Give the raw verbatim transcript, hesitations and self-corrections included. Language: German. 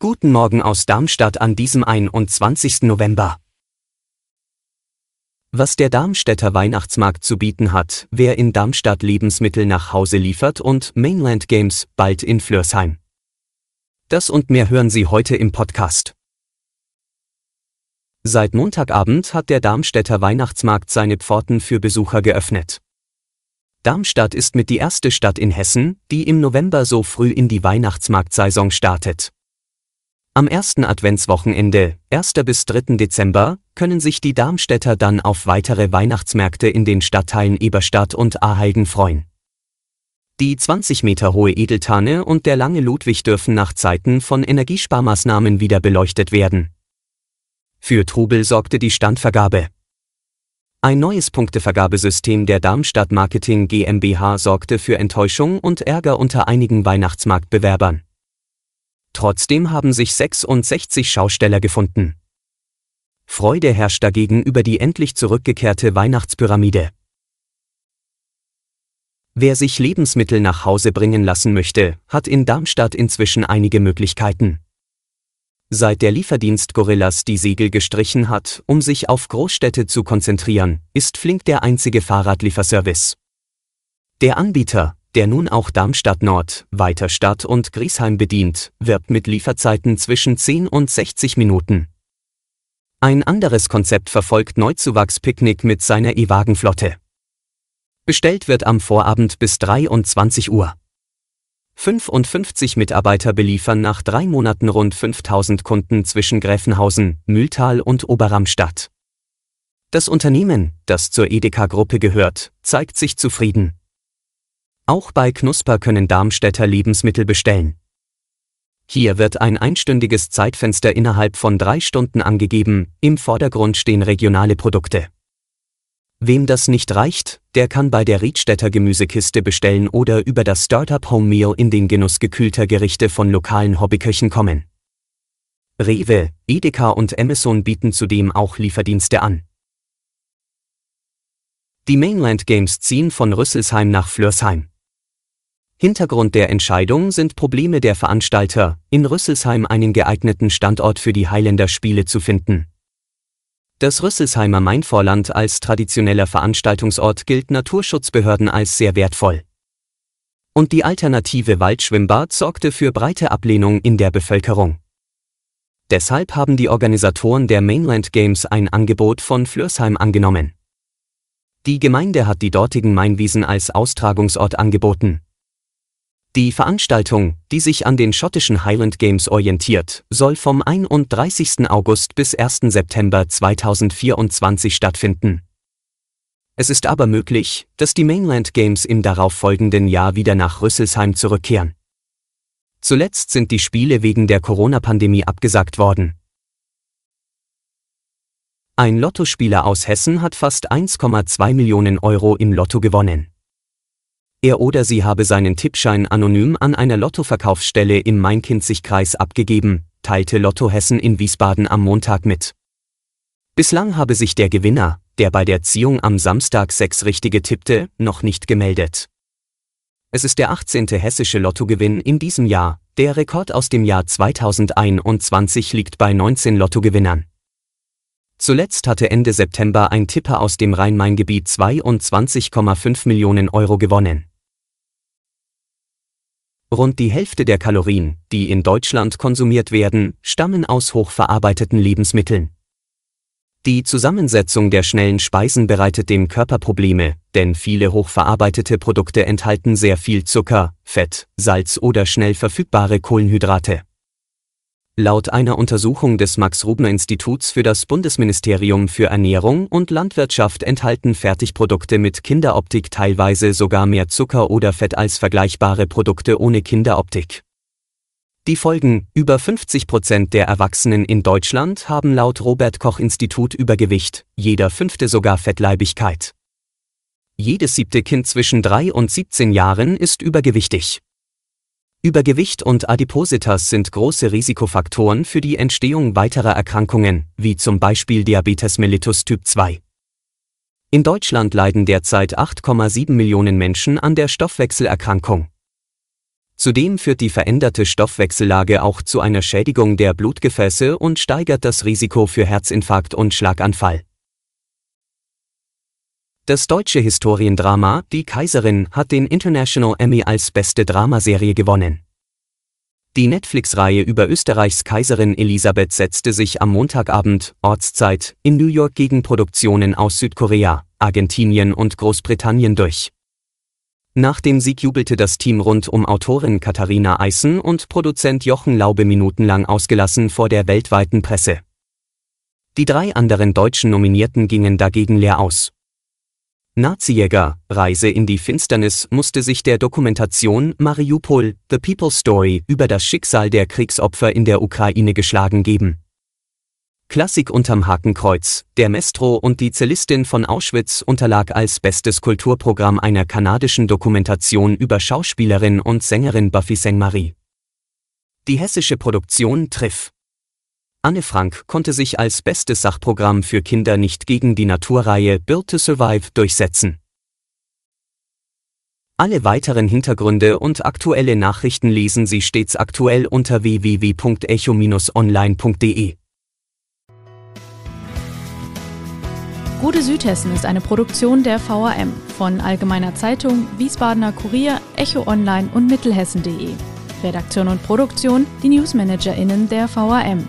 Guten Morgen aus Darmstadt an diesem einundzwanzigsten November. Was der Darmstädter Weihnachtsmarkt zu bieten hat, wer in Darmstadt Lebensmittel nach Hause liefert und Mainland Games bald in Flörsheim. Das und mehr hören Sie heute im Podcast. Seit Montagabend hat der Darmstädter Weihnachtsmarkt seine Pforten für Besucher geöffnet. Darmstadt ist mit die erste Stadt in Hessen, die im November so früh in die Weihnachtsmarktsaison startet. Am ersten Adventswochenende, ersten bis dritten Dezember, können sich die Darmstädter dann auf weitere Weihnachtsmärkte in den Stadtteilen Eberstadt und Aheigen freuen. Die zwanzig Meter hohe Edeltanne und der lange Ludwig dürfen nach Zeiten von Energiesparmaßnahmen wieder beleuchtet werden. Für Trubel sorgte die Standvergabe. Ein neues Punktevergabesystem der Darmstadt Marketing GmbH sorgte für Enttäuschung und Ärger unter einigen Weihnachtsmarktbewerbern. Trotzdem haben sich sechsundsechzig Schausteller gefunden. Freude herrscht dagegen über die endlich zurückgekehrte Weihnachtspyramide. Wer sich Lebensmittel nach Hause bringen lassen möchte, hat in Darmstadt inzwischen einige Möglichkeiten. Seit der Lieferdienst Gorillas die Segel gestrichen hat, um sich auf Großstädte zu konzentrieren, ist Flink der einzige Fahrradlieferservice. Der Anbieter, der nun auch Darmstadt Nord, Weiterstadt und Griesheim bedient, wirbt mit Lieferzeiten zwischen zehn und sechzig Minuten. Ein anderes Konzept verfolgt Neuzuwachs Picnic mit seiner E-Wagenflotte. Bestellt wird am Vorabend bis dreiundzwanzig Uhr. fünfundfünfzig Mitarbeiter beliefern nach drei Monaten rund fünftausend Kunden zwischen Gräfenhausen, Mühltal und Oberramstadt. Das Unternehmen, das zur Edeka-Gruppe gehört, zeigt sich zufrieden. Auch bei Knusper können Darmstädter Lebensmittel bestellen. Hier wird ein einstündiges Zeitfenster innerhalb von drei Stunden angegeben, im Vordergrund stehen regionale Produkte. Wem das nicht reicht, der kann bei der Riedstädter Gemüsekiste bestellen oder über das Startup Home Meal in den Genuss gekühlter Gerichte von lokalen Hobbyköchen kommen. Rewe, Edeka und Amazon bieten zudem auch Lieferdienste an. Die Mainland Games ziehen von Rüsselsheim nach Flörsheim. Hintergrund der Entscheidung sind Probleme der Veranstalter, in Rüsselsheim einen geeigneten Standort für die Highlander Spiele zu finden. Das Rüsselsheimer Mainvorland als traditioneller Veranstaltungsort gilt Naturschutzbehörden als sehr wertvoll. Und die alternative Waldschwimmbad sorgte für breite Ablehnung in der Bevölkerung. Deshalb haben die Organisatoren der Mainland Games ein Angebot von Flörsheim angenommen. Die Gemeinde hat die dortigen Mainwiesen als Austragungsort angeboten. Die Veranstaltung, die sich an den schottischen Highland Games orientiert, soll vom einunddreißigsten August bis ersten September zweitausendvierundzwanzig stattfinden. Es ist aber möglich, dass die Mainland Games im darauffolgenden Jahr wieder nach Rüsselsheim zurückkehren. Zuletzt sind die Spiele wegen der Corona-Pandemie abgesagt worden. Ein Lottospieler aus Hessen hat fast eins Komma zwei Millionen Euro im Lotto gewonnen. Er oder sie habe seinen Tippschein anonym an einer Lottoverkaufsstelle im Main-Kinzig-Kreis abgegeben, teilte Lotto Hessen in Wiesbaden am Montag mit. Bislang habe sich der Gewinner, der bei der Ziehung am Samstag sechs Richtige tippte, noch nicht gemeldet. Es ist der achtzehnte hessische Lottogewinn in diesem Jahr, der Rekord aus dem Jahr zweitausendeinundzwanzig liegt bei neunzehn Lottogewinnern. Zuletzt hatte Ende September ein Tipper aus dem Rhein-Main-Gebiet zweiundzwanzig Komma fünf Millionen Euro gewonnen. Rund die Hälfte der Kalorien, die in Deutschland konsumiert werden, stammen aus hochverarbeiteten Lebensmitteln. Die Zusammensetzung der schnellen Speisen bereitet dem Körper Probleme, denn viele hochverarbeitete Produkte enthalten sehr viel Zucker, Fett, Salz oder schnell verfügbare Kohlenhydrate. Laut einer Untersuchung des Max-Rubner-Instituts für das Bundesministerium für Ernährung und Landwirtschaft enthalten Fertigprodukte mit Kinderoptik teilweise sogar mehr Zucker oder Fett als vergleichbare Produkte ohne Kinderoptik. Die Folgen: Über fünfzig Prozent der Erwachsenen in Deutschland haben laut Robert-Koch-Institut Übergewicht, jeder fünfte sogar Fettleibigkeit. Jedes siebte Kind zwischen drei und siebzehn Jahren ist übergewichtig. Übergewicht und Adipositas sind große Risikofaktoren für die Entstehung weiterer Erkrankungen, wie zum Beispiel Diabetes mellitus Typ zwei. In Deutschland leiden derzeit acht Komma sieben Millionen Menschen an der Stoffwechselerkrankung. Zudem führt die veränderte Stoffwechsellage auch zu einer Schädigung der Blutgefäße und steigert das Risiko für Herzinfarkt und Schlaganfall. Das deutsche Historiendrama Die Kaiserin hat den International Emmy als beste Dramaserie gewonnen. Die Netflix-Reihe über Österreichs Kaiserin Elisabeth setzte sich am Montagabend, Ortszeit, in New York gegen Produktionen aus Südkorea, Argentinien und Großbritannien durch. Nach dem Sieg jubelte das Team rund um Autorin Katharina Eisen und Produzent Jochen Laube minutenlang ausgelassen vor der weltweiten Presse. Die drei anderen deutschen Nominierten gingen dagegen leer aus. Nazi-Jäger, Reise in die Finsternis musste sich der Dokumentation Mariupol, The People's Story über das Schicksal der Kriegsopfer in der Ukraine geschlagen geben. Klassik unterm Hakenkreuz, der Mestro und die Zellistin von Auschwitz unterlag als bestes Kulturprogramm einer kanadischen Dokumentation über Schauspielerin und Sängerin Buffy Sainte-Marie. Die hessische Produktion Triff. Anne Frank konnte sich als bestes Sachprogramm für Kinder nicht gegen die Naturreihe Build to Survive durchsetzen. Alle weiteren Hintergründe und aktuelle Nachrichten lesen Sie stets aktuell unter w w w punkt echo online punkt de. Gute Südhessen ist eine Produktion der V R M von Allgemeiner Zeitung, Wiesbadener Kurier, Echo Online und Mittelhessen punkt de. Redaktion und Produktion, die NewsmanagerInnen der V R M.